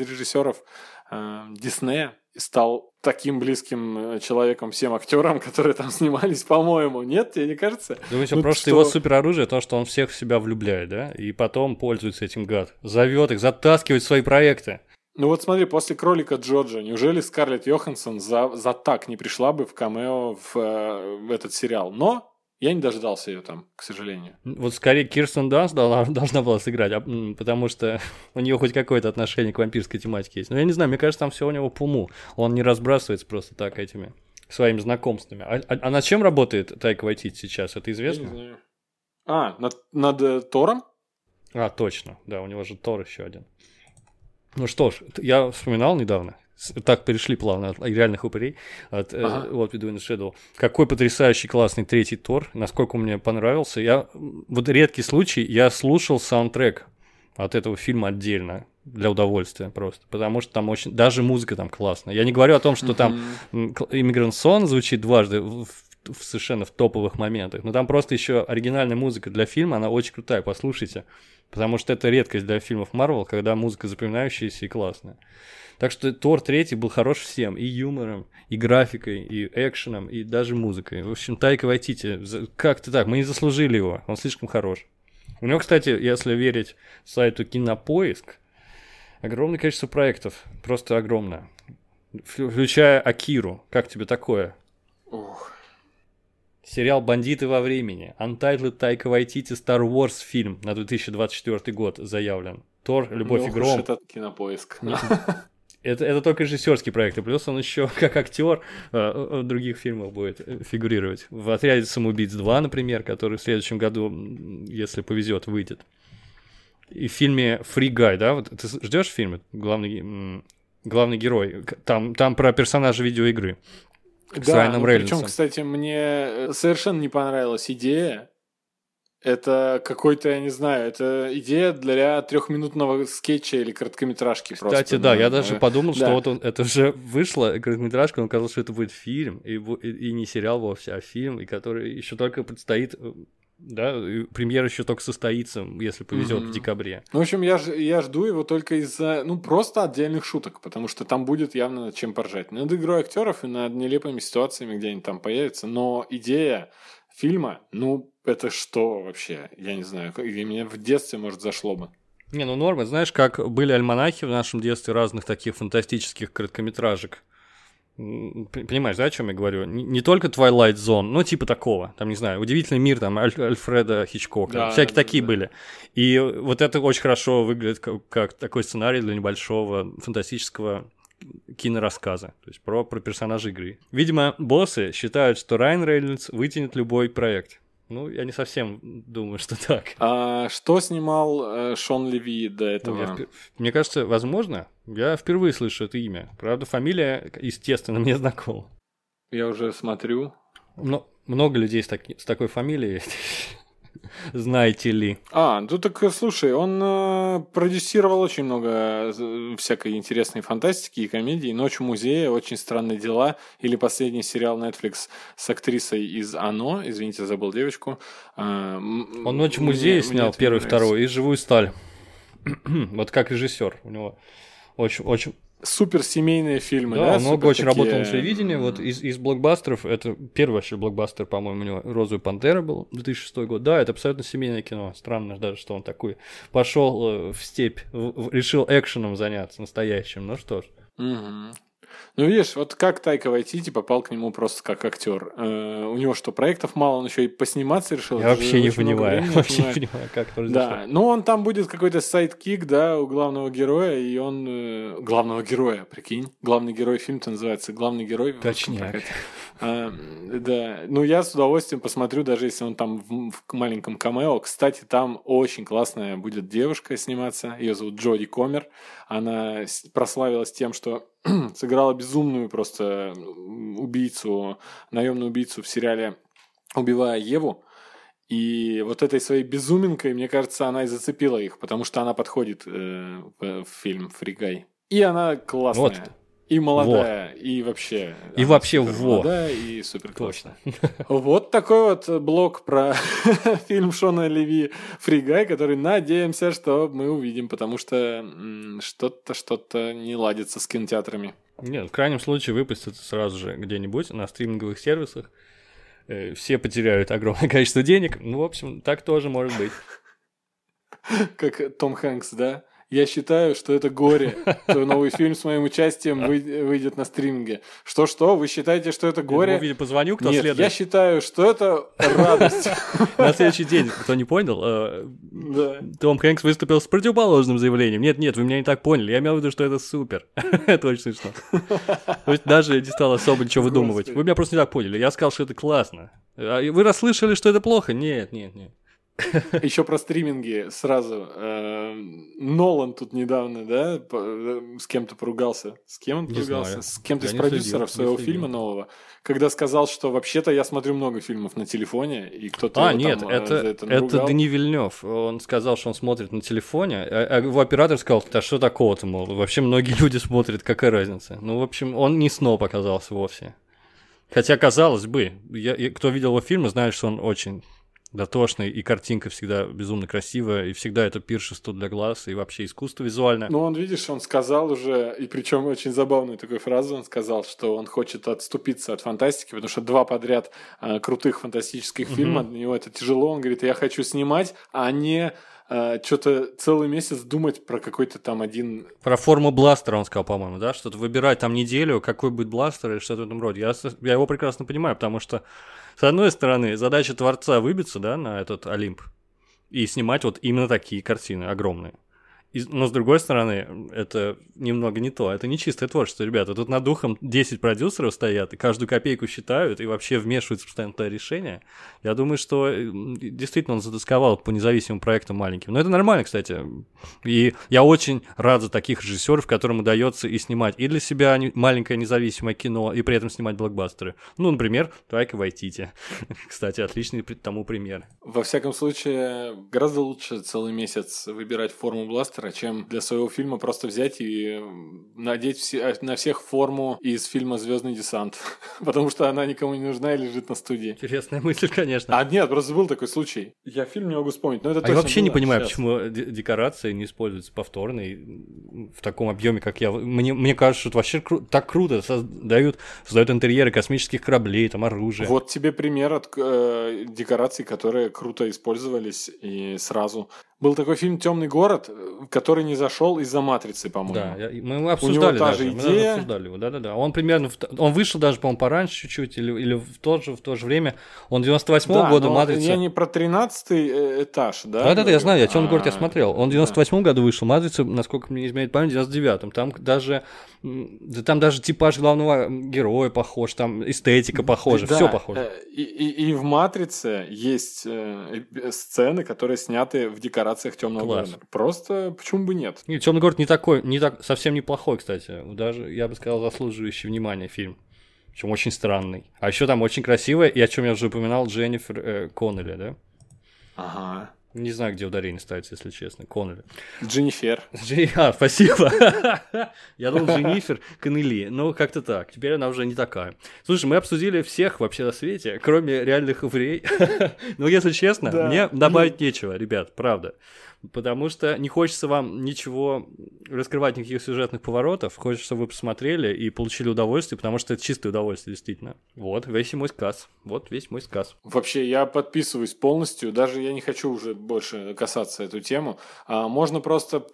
режиссеров Диснея, стал таким близким человеком всем актерам, которые там снимались, по-моему, нет, тебе не кажется? Думаете, просто его супероружие то, что он всех в себя влюбляет, да? И потом пользуется этим гад. Зовет их, затаскивает в свои проекты. Ну вот смотри, после «Кролика Джорджа» неужели Скарлетт Йоханссон за так не пришла бы в камео в этот сериал? Но Я не дождался ее там, к сожалению. Вот скорее Кирстен Данст должна была сыграть, потому что у нее хоть какое-то отношение к вампирской тематике есть. Но я не знаю, мне кажется, там все у него по уму. Он не разбрасывается просто так этими своими знакомствами. А над чем работает Тайка Вайтити сейчас? Это известно? Я не знаю. Над Тором? А, точно. Да, у него же Тор еще один. Ну что ж, я вспоминал недавно. Так перешли плавно от реальных упырей, от What We Do in the Shadows. Какой потрясающий классный третий Тор, насколько мне понравился. Вот редкий случай, я слушал саундтрек от этого фильма отдельно, для удовольствия просто, потому что там очень, даже музыка там классная. Я не говорю о том, что там Immigrant Song звучит дважды совершенно в топовых моментах, но там просто еще оригинальная музыка для фильма, она очень крутая, послушайте, потому что это редкость для фильмов Marvel, когда музыка запоминающаяся и классная. Так что Тор 3 был хорош всем. И юмором, и графикой, и экшеном, и даже музыкой. В общем, Тайка Вайтити, как-то так, мы не заслужили его. Он слишком хорош. У него, кстати, если верить сайту Кинопоиск, огромное количество проектов. Просто огромное. Включая Акиру. Как тебе такое? Ох. Сериал «Бандиты во времени». Untitled Тайка Вайтити Star Wars фильм на 2024 год заявлен. Тор, Любовь и гром. Это Кинопоиск. Это только режиссерский проект, и плюс он еще как актер в других фильмах будет фигурировать. В «Отряде самоубийц 2», например, который в следующем году, если повезет, выйдет. И в фильме Free Guy, да? Вот ты ждешь фильм главный герой? Там про персонажа видеоигры. С Райаном Рейнольдсом. Причем, кстати, мне совершенно не понравилась идея. Это какой-то, я не знаю, это идея для 3-минутного скетча или короткометражки. Кстати, просто. Кстати, да, я даже подумал, что вот он, это уже вышло, короткометражка, но казалось, что это будет фильм, и не сериал вовсе, а фильм, и который еще только предстоит, да, премьера еще только состоится, если повезет, в декабре. Ну, в общем, я жду его только из-за, просто отдельных шуток, потому что там будет явно над чем поржать. Над игрой актеров и над нелепыми ситуациями, где они там появятся, но идея фильма, это что вообще? Я не знаю, меня в детстве, может, зашло бы. Не, норма, знаешь, как были альманахи в нашем детстве разных таких фантастических короткометражек. Понимаешь, да, о чем я говорю? Не только Twilight Zone, типа такого. Там, не знаю, «Удивительный мир» там Альфреда Хичкока. Да, всякие такие были. И вот это очень хорошо выглядит как такой сценарий для небольшого фантастического кинорассказа, то есть про персонажа игры. Видимо, боссы считают, что Райан Рейнольдс вытянет любой проект. Я не совсем думаю, что так. А что снимал Шон Леви до этого? Мне кажется, возможно. Я впервые слышу это имя. Правда, фамилия, естественно, мне знакома. Я уже смотрю. Много людей с такой фамилией. Знаете ли. Так слушай, он продюсировал очень много всякой интересной фантастики и комедии. «Ночь в музее», «Очень странные дела» или последний сериал Netflix с актрисой из «Оно». Извините, забыл девочку. Он «Ночь в музее» снял первый, второй и «Живую сталь». Вот как режиссер. У него очень... Суперсемейные фильмы, да? Много очень работал на телевидении. Вот из блокбастеров, это первый вообще блокбастер, по-моему, у него «Розовая пантера» был, 2006 год. Да, это абсолютно семейное кино. Странно даже, что он такой пошел в степь, решил экшеном заняться настоящим. Ну что ж. Видишь, вот как Тайка Вайтити попал к нему просто как актер. У него что, проектов мало, он еще и посниматься решил. Я вообще не понимаю, как это произошло. Да, он там будет какой-то сайдкик, да, у главного героя, и он... главного героя, прикинь. Главный герой, фильм-то называется «Главный герой». Точняк. Да, я с удовольствием посмотрю, даже если он там в маленьком камео. Кстати, там очень классная будет девушка сниматься, ее зовут Джоди Комер. Она прославилась тем, что сыграла безумную просто убийцу, наемную убийцу в сериале «Убивая Еву». И вот этой своей безуминкой, мне кажется, она и зацепила их, потому что она подходит в фильм «Free Guy». И она классная, и молодая, и вообще... И вообще молодая, и суперклассная. Вот такой блог про фильм Шона Леви «Free Guy», который, надеемся, что мы увидим, потому что что-то не ладится с кинотеатрами. Нет, в крайнем случае выпустят сразу же где-нибудь на стриминговых сервисах. Все потеряют огромное количество денег. В общем, так тоже может быть. Как Том Хэнкс, да? Я считаю, что это горе. Твой новый фильм с моим участием выйдет на стриминге. Что-что? Вы считаете, что это горе? Я позвоню, кто следует. Нет, я считаю, что это радость. На следующий день, кто не понял, Том Хэнкс выступил с противоположным заявлением. Нет, вы меня не так поняли. Я имел в виду, что это супер. Это очень смешно. То есть даже не стал особо ничего выдумывать. Вы меня просто не так поняли. Я сказал, что это классно. Вы расслышали, что это плохо? Нет. Еще про стриминги сразу. Нолан тут недавно, да, с кем-то поругался. С кем он поругался? С кем-то из продюсеров своего фильма нового, когда сказал, что вообще-то я смотрю много фильмов на телефоне, и кто-то его там за это наругал. Это Дени Вильнёв. Он сказал, что он смотрит на телефоне, а его оператор сказал, да что такого-то, мол, вообще многие люди смотрят, какая разница. Ну, в общем, он не сноб оказался вовсе. Хотя, казалось бы, кто видел его фильмы, знает, что он очень... дотошный, и картинка всегда безумно красивая, и всегда это пиршество для глаз, и вообще искусство визуальное. Ну, он, видишь, он сказал уже, и причем очень забавную такую фразу, он сказал, что он хочет отступиться от фантастики, потому что два подряд крутых фантастических фильма, для него это тяжело, он говорит, я хочу снимать, а не... что-то целый месяц думать про какой-то там один... Про форму бластера он сказал, по-моему, да? Что-то выбирать там неделю, какой будет бластер или что-то в этом роде. Я его прекрасно понимаю, потому что, с одной стороны, задача творца выбиться, да, на этот Олимп и снимать вот именно такие картины огромные. Но, с другой стороны, это немного не то. Это не чистое творчество, ребята. Тут над духом 10 продюсеров стоят, и каждую копейку считают, и вообще вмешиваются постоянно в это решение. Я думаю, что действительно он затасковал по независимым проектам маленьким. Но это нормально, кстати. И я очень рад за таких режиссеров, которым удается и снимать и для себя маленькое независимое кино, и при этом снимать блокбастеры. Ну, например, Тайка Вайтити. Кстати, отличный тому пример. Во всяком случае, гораздо лучше целый месяц выбирать форму бластера, чем для своего фильма просто взять и надеть на всех форму из фильма «Звездный десант», потому что она никому не нужна и лежит на студии. Интересная мысль, конечно. А нет, просто был такой случай. Я фильм не могу вспомнить, но это точно. Я вообще не понимаю, почему декорации не используются повторно и в таком объеме, как я. Мне кажется, что это вообще так круто. Создают интерьеры космических кораблей, там оружие. Вот тебе пример от декораций, которые круто использовались и сразу. Был такой фильм «Темный город», который не зашел из-за «Матрицы», по-моему. Да, мы его обсуждали. У него та же идея. Да. Он примерно... Он вышел даже, по-моему, пораньше чуть-чуть, или в то же время. Он 98-го года «Матрица». Да, я не про 13-й этаж, да? Да, я знаю. «Темный город» я смотрел. Он в 98-м году вышел. «Матрица», насколько мне изменяет память, в 99-м. Там даже типаж главного героя похож, там эстетика похожа, да, все похоже. И в «Матрице» есть сцены, которые сняты в декорациях «Темного города». Просто почему бы нет? И «Темный город» не такой, совсем неплохой, кстати. Даже, я бы сказал, заслуживающий внимания фильм. Причем очень странный. А еще там очень красивая, и о чем я уже упоминал, Дженнифер Коннелли, да? Ага. Не знаю, где ударение ставится, если честно. Коннелли. Дженнифер. Спасибо. Я думал, Дженнифер Коннелли. Ну, как-то так. Теперь она уже не такая. Слушай, мы обсудили всех вообще на свете, кроме реальных упырей. Ну, если честно, мне добавить нечего, ребят, правда. Потому что не хочется вам ничего раскрывать, никаких сюжетных поворотов. Хочется, чтобы вы посмотрели и получили удовольствие, потому что это чистое удовольствие, действительно. Вот, весь мой сказ. Вообще, я подписываюсь полностью. Даже я не хочу уже больше касаться эту тему. Можно просто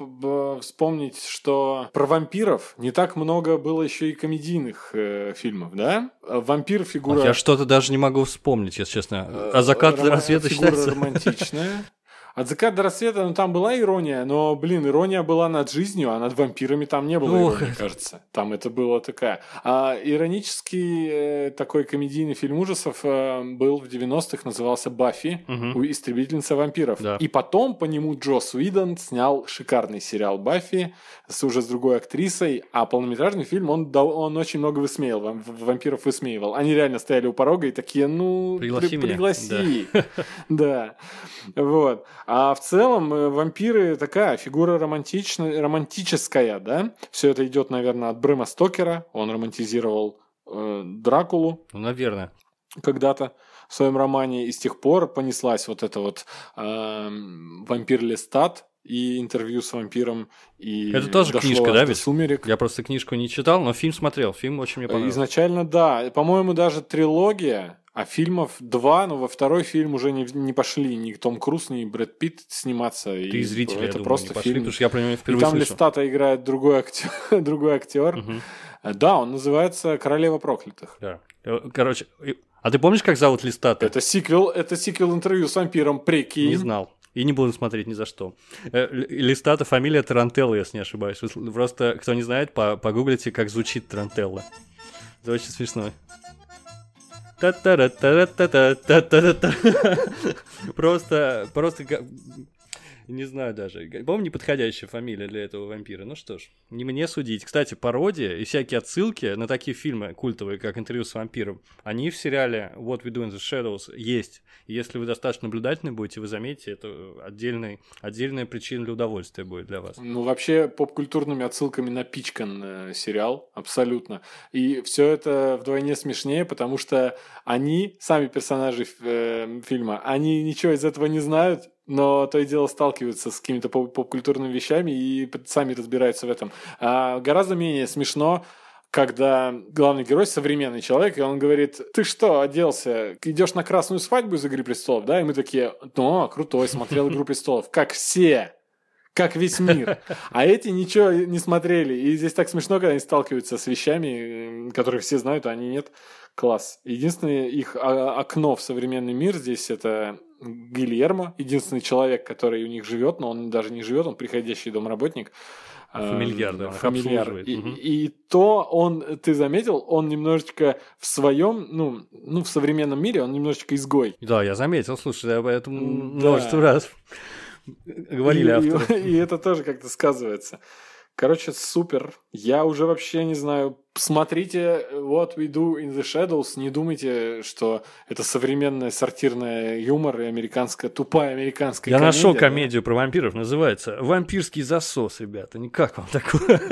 вспомнить, что про вампиров не так много было еще и комедийных фильмов, да? Вампир — фигура... Я что-то даже не могу вспомнить, если честно. А «Закат до рассвета» считается... Фигура романтичная. «От заката до рассвета», ну, там была ирония, но, ирония была над жизнью, а над вампирами там не было иронии, мне кажется. Там это было такая. А иронический такой комедийный фильм ужасов был в 90-х, назывался «Баффи истребительница вампиров». Да. И потом по нему Джосс Уидон снял шикарный сериал «Баффи» с уже с другой актрисой, а полнометражный фильм он очень много высмеял, вампиров высмеивал. Они реально стояли у порога и такие, пригласи. Да, вот. А в целом вампиры такая фигура романтическая, да? Все это идет, наверное, от Брэма Стокера. Он романтизировал Дракулу. Наверное. Когда-то в своем романе. И с тех пор понеслась вот эта вампир Лестат. и «Интервью с вампиром», и это тоже книжка, да, ведь? «Сумерек». Я просто книжку не читал, но фильм смотрел, фильм очень мне понравился. Изначально, да. По-моему, даже трилогия, а фильмов 2, но во второй фильм уже не пошли ни Том Круз, ни Брэд Питт сниматься. Ты и зритель, это я думаю, просто не пошли, фильм. Потому что я про него впервые слышал. И там Лестата играет другой актер. Угу. Да, он называется «Королева проклятых». Да. Короче, а ты помнишь, как зовут Лестата? Это сиквел «Интервью с вампиром», прикинь. Не знал. И не буду смотреть ни за что. Листата фамилия Тарантелла, если не ошибаюсь. Просто, кто не знает, погуглите, как звучит Тарантелла. Это очень смешно. Просто... Не знаю даже. По-моему, неподходящая фамилия для этого вампира. Ну что ж, не мне судить. Кстати, пародия и всякие отсылки на такие фильмы культовые, как «Интервью с вампиром», они в сериале What We Do in the Shadows есть. Если вы достаточно наблюдательны будете, вы заметите, это отдельная причина для удовольствия будет для вас. Ну, вообще, поп-культурными отсылками напичкан сериал абсолютно. И все это вдвойне смешнее, потому что они, сами персонажи фильма, они ничего из этого не знают, но то и дело сталкиваются с какими-то поп-культурными вещами и сами разбираются в этом. А гораздо менее смешно, когда главный герой современный человек, и он говорит: ты что, оделся? Идешь на красную свадьбу из «Игры престолов», да? И мы такие: ну, крутой, смотрел «Игру престолов». Как все! Как весь мир. А эти ничего не смотрели. И здесь так смешно, когда они сталкиваются с вещами, которые все знают, а они нет. Класс. Единственное их окно в современный мир здесь — это Гильермо, единственный человек, который у них живет, но он даже не живет, он приходящий домработник. Фамильяр, да, фамильяр. И то он, ты заметил, он немножечко в своем, в современном мире он немножечко изгой. Да, я заметил, слушай, об этом множество раз говорили авторы. И это тоже как-то сказывается. Короче, супер. Я уже вообще не знаю. Смотрите What We Do in the Shadows. Не думайте, что это современная сортирная юмор и тупая американская комедия. Я нашел комедию про вампиров. Называется «Вампирский засос», ребята. Никак вам такое.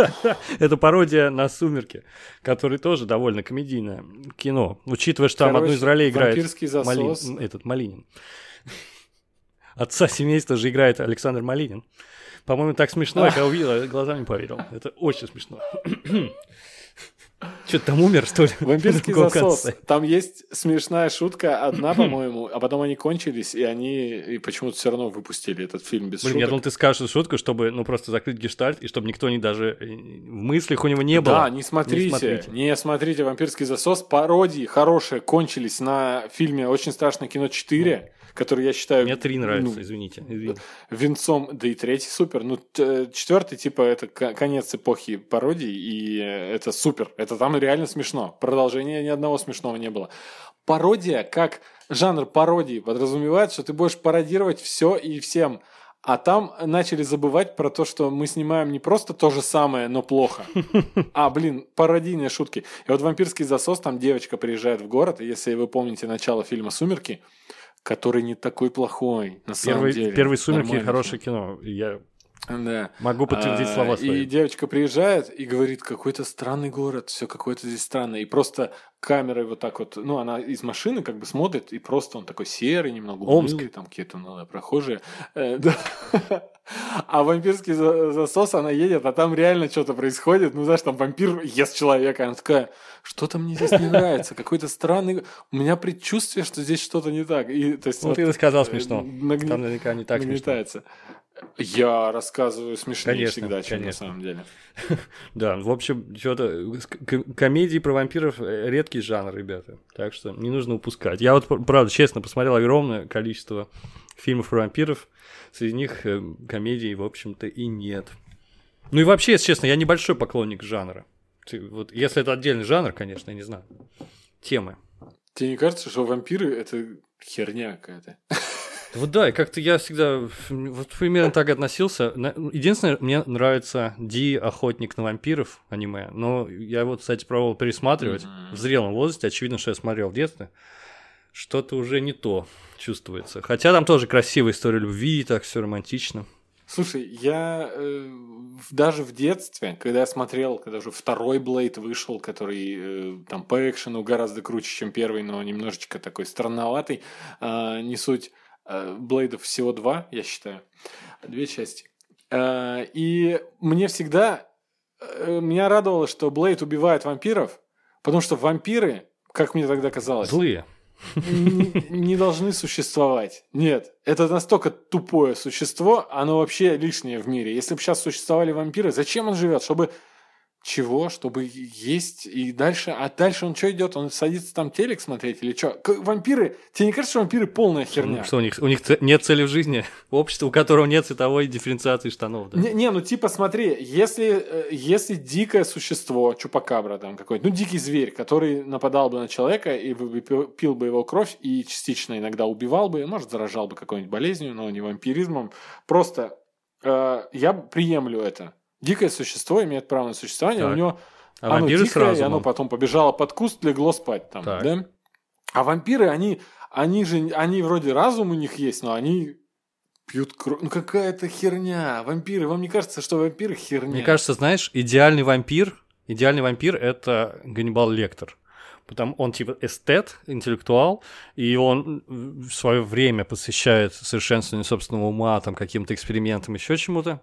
Это пародия на «Сумерки», которая тоже довольно комедийное кино. Учитывая, что там одну из ролей играет «Вампирский засос». Этот Малинин. Отца семейства же играет Александр Малинин. По-моему, так смешно, я увидел, глазами поверил. Это очень смешно. Что-то там умер, что ли? «Вампирский засос». Там есть смешная шутка одна, по-моему, а потом они кончились, и почему-то все равно выпустили этот фильм без шуток. Блин, я думал, ты скажешь эту шутку, чтобы просто закрыть гештальт, и чтобы никто даже в мыслях у него не было. Да, не смотрите «Вампирский засос». Пародии хорошие кончились на фильме «Очень страшное кино 4». Который я считаю... Мне 3 нравится, извините. Венцом, да и 3 супер. 4 это конец эпохи пародий, и это супер. Это там реально смешно. Продолжения ни одного смешного не было. Пародия, как жанр пародии, подразумевает, что ты будешь пародировать все и всем. А там начали забывать про то, что мы снимаем не просто то же самое, но плохо. Пародийные шутки. И вот «Вампирский засос», там девочка приезжает в город, и если вы помните начало фильма «Сумерки», который не такой плохой, на самом деле. Первые «Сумерки» — хорошее кино. Я могу подтвердить слова свои. И девочка приезжает и говорит: какой-то странный город, все какое-то здесь странное. И просто камерой вот так вот, она из машины как бы смотрит, и просто он такой серый, немного умный, там какие-то прохожие. А «Вампирский засос», она едет, а там реально что-то происходит. Знаешь, там вампир ест человека. Она такая: что-то мне здесь не нравится, какой-то странный... У меня предчувствие, что здесь что-то не так. И, то есть, ты рассказал смешно. Там наверняка не так нагнетается. Смешно. Я рассказываю смешнее, конечно, всегда, чем конечно. На самом деле. Да, в общем, что-то... Комедии про вампиров — редкий жанр, ребята. Так что не нужно упускать. Я вот, правда, честно, посмотрел огромное количество фильмов про вампиров. Среди них комедий, в общем-то, и нет. Ну и вообще, если честно, я небольшой поклонник жанра. Вот, если это отдельный жанр, конечно, я не знаю. Темы. Тебе не кажется, что вампиры — это херня какая-то? Вот да, и как-то я всегда вот примерно так относился. Единственное, мне нравится Ди, «Охотник на вампиров», аниме. Но я его, кстати, пробовал пересматривать в зрелом возрасте. Очевидно, что я смотрел в детстве. Что-то уже не то чувствуется. Хотя там тоже красивая история любви, так все романтично. Слушай, я даже в детстве, когда я смотрел, когда уже второй «Блэйд» вышел, который там по экшену гораздо круче, чем первый, но немножечко такой странноватый, не суть, «Блэйдов» всего 2, я считаю, 2 части. И мне всегда... Меня радовало, что Блэйд убивает вампиров, потому что вампиры, как мне тогда казалось... Злые. Не должны существовать. Нет, это настолько тупое существо, оно вообще лишнее в мире. Если бы сейчас существовали вампиры, зачем он живет? Чтобы... Чего? Чтобы есть и дальше... А дальше он что идет? Он садится там телек смотреть или что? Вампиры... Тебе не кажется, что вампиры полная херня? Что, у них нет цели в жизни? Общество, у которого нет цветовой дифференциации штанов, да? Не, ну типа смотри, если дикое существо, чупакабра там какой-то, ну дикий зверь, который нападал бы на человека и пил бы его кровь и частично иногда убивал бы, может, заражал бы какой-нибудь болезнью, но не вампиризмом, просто я приемлю это. Дикое существо имеет право на существование, так. У него оно дикое, сразу, и оно потом побежало под куст, легло спать там, да? А вампиры, они вроде разум у них есть, но они пьют кровь. Ну какая-то херня, вампиры. Вам не кажется, что вампиры херня? Мне кажется, знаешь, идеальный вампир – это Ганнибал Лектор. Потому он типа эстет, интеллектуал, и он в свое время посвящает совершенствованию собственного ума, там, каким-то экспериментам, еще чему-то.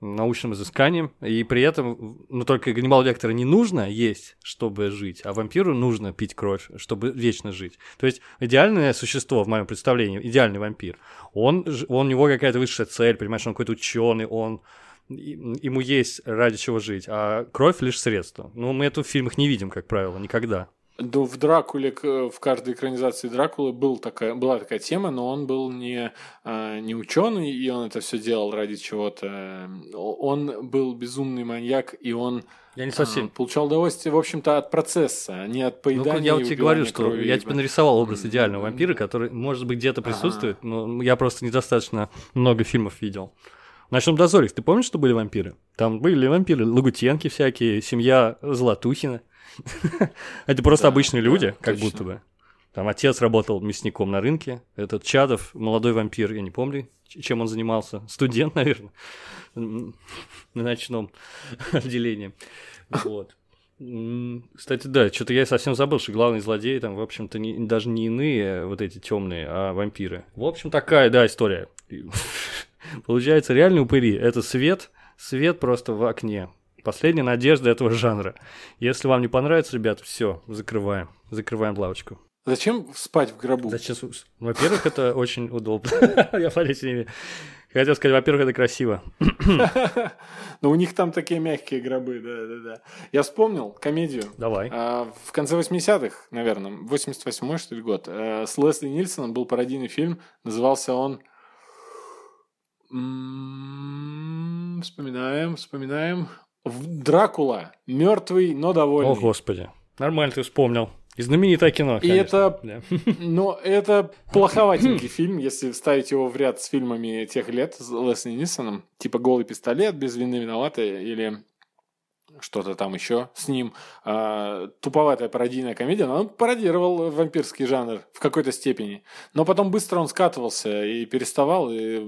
Научным изысканием, и при этом, ну, только Ганнибалу Лектору не нужно есть, чтобы жить, а вампиру нужно пить кровь, чтобы вечно жить. То есть идеальное существо, в моем представлении, идеальный вампир, у него какая-то высшая цель, понимаешь, он какой-то ученый, ему есть ради чего жить, а кровь лишь средство. Ну, мы это в фильмах не видим, как правило, никогда. Да, в Дракуле, в каждой экранизации Дракулы была такая тема, но он был не ученый, и он это все делал ради чего-то. Он был безумный маньяк, и он получал удовольствие, в общем-то, от процесса, а не от поедания. Ну, я тебе говорю, что крови, я тебе нарисовал образ идеального вампира, который, может быть, где-то присутствует, но я просто недостаточно много фильмов видел. В «Ночном дозоре», ты помнишь, что были вампиры? Там были вампиры, Лагутенки всякие, семья Золотухина. Это просто обычные люди, как будто бы. Там отец работал мясником на рынке, этот Чадов, молодой вампир, я не помню, чем он занимался, студент, наверное, на ночном отделении. Вот. Кстати, да, что-то я совсем забыл, что главные злодеи там, в общем-то, даже не иные вот эти темные, а вампиры. В общем, такая, да, история. Получается, реальные упыри – это свет просто в окне. Последняя надежда этого жанра. Если вам не понравится, ребят, все, закрываем. Закрываем лавочку. Зачем спать в гробу? Зачем? Во-первых, это очень удобно. Я смотрите, хотел сказать, во-первых, это красиво. Но у них там такие мягкие гробы, да. Я вспомнил комедию. Давай. В конце 80-х, наверное, 88-й, что ли, год, с Лесли Нильсоном был пародийный фильм. Назывался он... Вспоминаем. Дракула. Мертвый, но довольный. О, Господи. Нормально ты вспомнил. И знаменитое кино, конечно. И это... Да. Но это плоховатенький фильм, если вставить его в ряд с фильмами тех лет с Лесли Нильсоном. Типа «Голый пистолет», «Без вины виноватый» или что-то там еще с ним. Туповатая пародийная комедия. Но он пародировал вампирский жанр в какой-то степени. Но потом быстро он скатывался и переставал. И,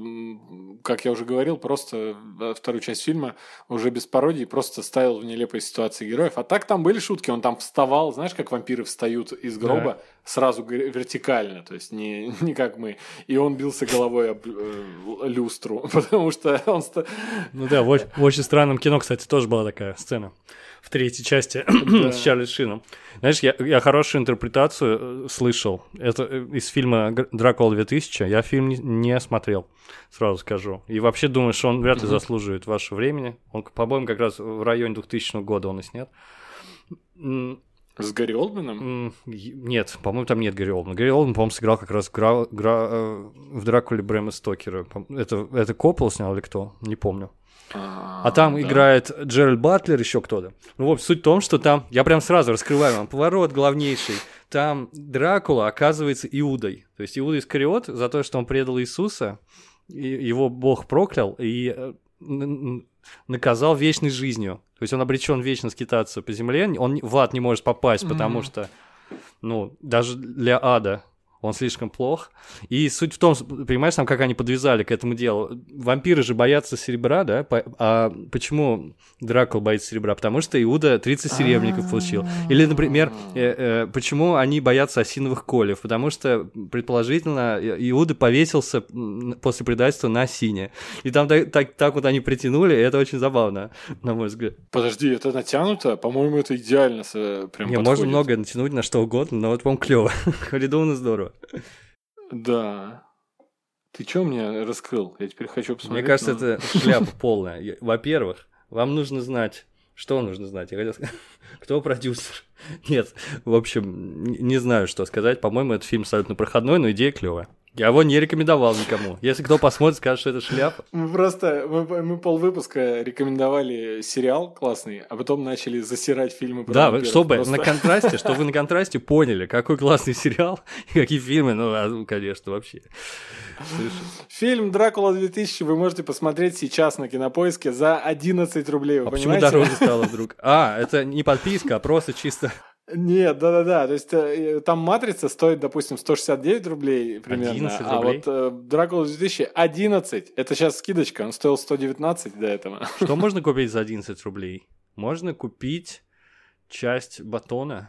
как я уже говорил, просто вторую часть фильма уже без пародии просто ставил в нелепые ситуации героев. А так там были шутки. Он там вставал. Знаешь, как вампиры встают из гроба? Да. Сразу вертикально. То есть не как мы. И он бился головой об люстру. Потому что он... Ну да, в «Очень странном кино», кстати, тоже была такая сцена. В третьей части с Чарли Шином. Знаешь, я хорошую интерпретацию слышал. Это из фильма «Дракула 2000». Я фильм не смотрел, сразу скажу. И вообще думаю, что он вряд ли заслуживает вашего времени. Он, по-моему, как раз в районе 2000 года он и снят. С Гарри Олдменом? Нет, по-моему, там нет Гарри Олдмена. Гарри Олдмен, по-моему, сыграл как раз в «Дракуле» Брэма Стокера. Это Коппола снял или кто? Не помню. А там играет Джеральд Батлер, еще кто-то. Ну, в общем, суть в том, что там... Я прям сразу раскрываю вам поворот главнейший. Там Дракула оказывается Иудой. То есть Иуда Искариот за то, что он предал Иисуса, его Бог проклял и наказал вечной жизнью. То есть он обречен вечно скитаться по земле, он в ад не может попасть, потому что, ну, даже для ада Он слишком плох. И суть в том, понимаешь, там, как они подвязали к этому делу. Вампиры же боятся серебра, да? А почему Дракула боится серебра? Потому что Иуда 30 серебряников получил. Или, например, почему они боятся осиновых кольев? Потому что, предположительно, Иуда повесился после предательства на осине. И там так вот они притянули, и это очень забавно, на мой взгляд. Подожди, это натянуто? По-моему, это идеально прям подходит. Можно многое натянуть на что угодно, но вот, по-моему, клёво. Рядовно здорово. Да. Ты чё мне раскрыл? Я теперь хочу посмотреть. Мне кажется, это шляпа полная. Во-первых, вам нужно знать... Что нужно знать? Я хотел сказать... Кто продюсер? Нет, в общем, не знаю, что сказать. По-моему, этот фильм абсолютно проходной, но идея клёвая. Я его не рекомендовал никому. Если кто посмотрит, скажет, что это шляпа. Мы просто... Мы полвыпуска рекомендовали сериал классный, а потом начали засирать фильмы про вампиров. Да, чтобы просто... чтобы вы на контрасте поняли, какой классный сериал и какие фильмы. Ну, конечно, вообще. Фильм «Дракула 2000» вы можете посмотреть сейчас на Кинопоиске за 11 рублей. А почему дороже стало вдруг? А, это не подписка, а просто чисто... Нет, да-да-да, то есть там «Матрица» стоит, допустим, 169 рублей примерно, а вот «Дракула 2000» 11, это сейчас скидочка, он стоил 119 до этого. Что можно купить за 11 рублей? Можно купить часть батона.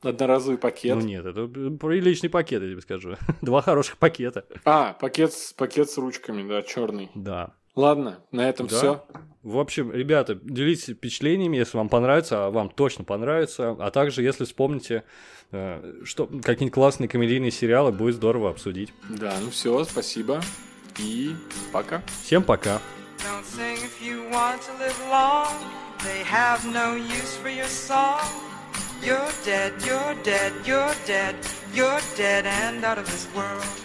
Одноразовый пакет. Ну нет, это приличный пакет, я тебе скажу. Два хороших пакета. А, пакет с ручками, да, черный. Да. Ладно, на этом все. В общем, ребята, делитесь впечатлениями, если вам понравится, а вам точно понравится. А также, если вспомните, что какие-нибудь классные комедийные сериалы, будет здорово обсудить. Да, ну все, спасибо и пока. Всем пока. You're dead, you're dead, you're dead, you're dead and out of this world.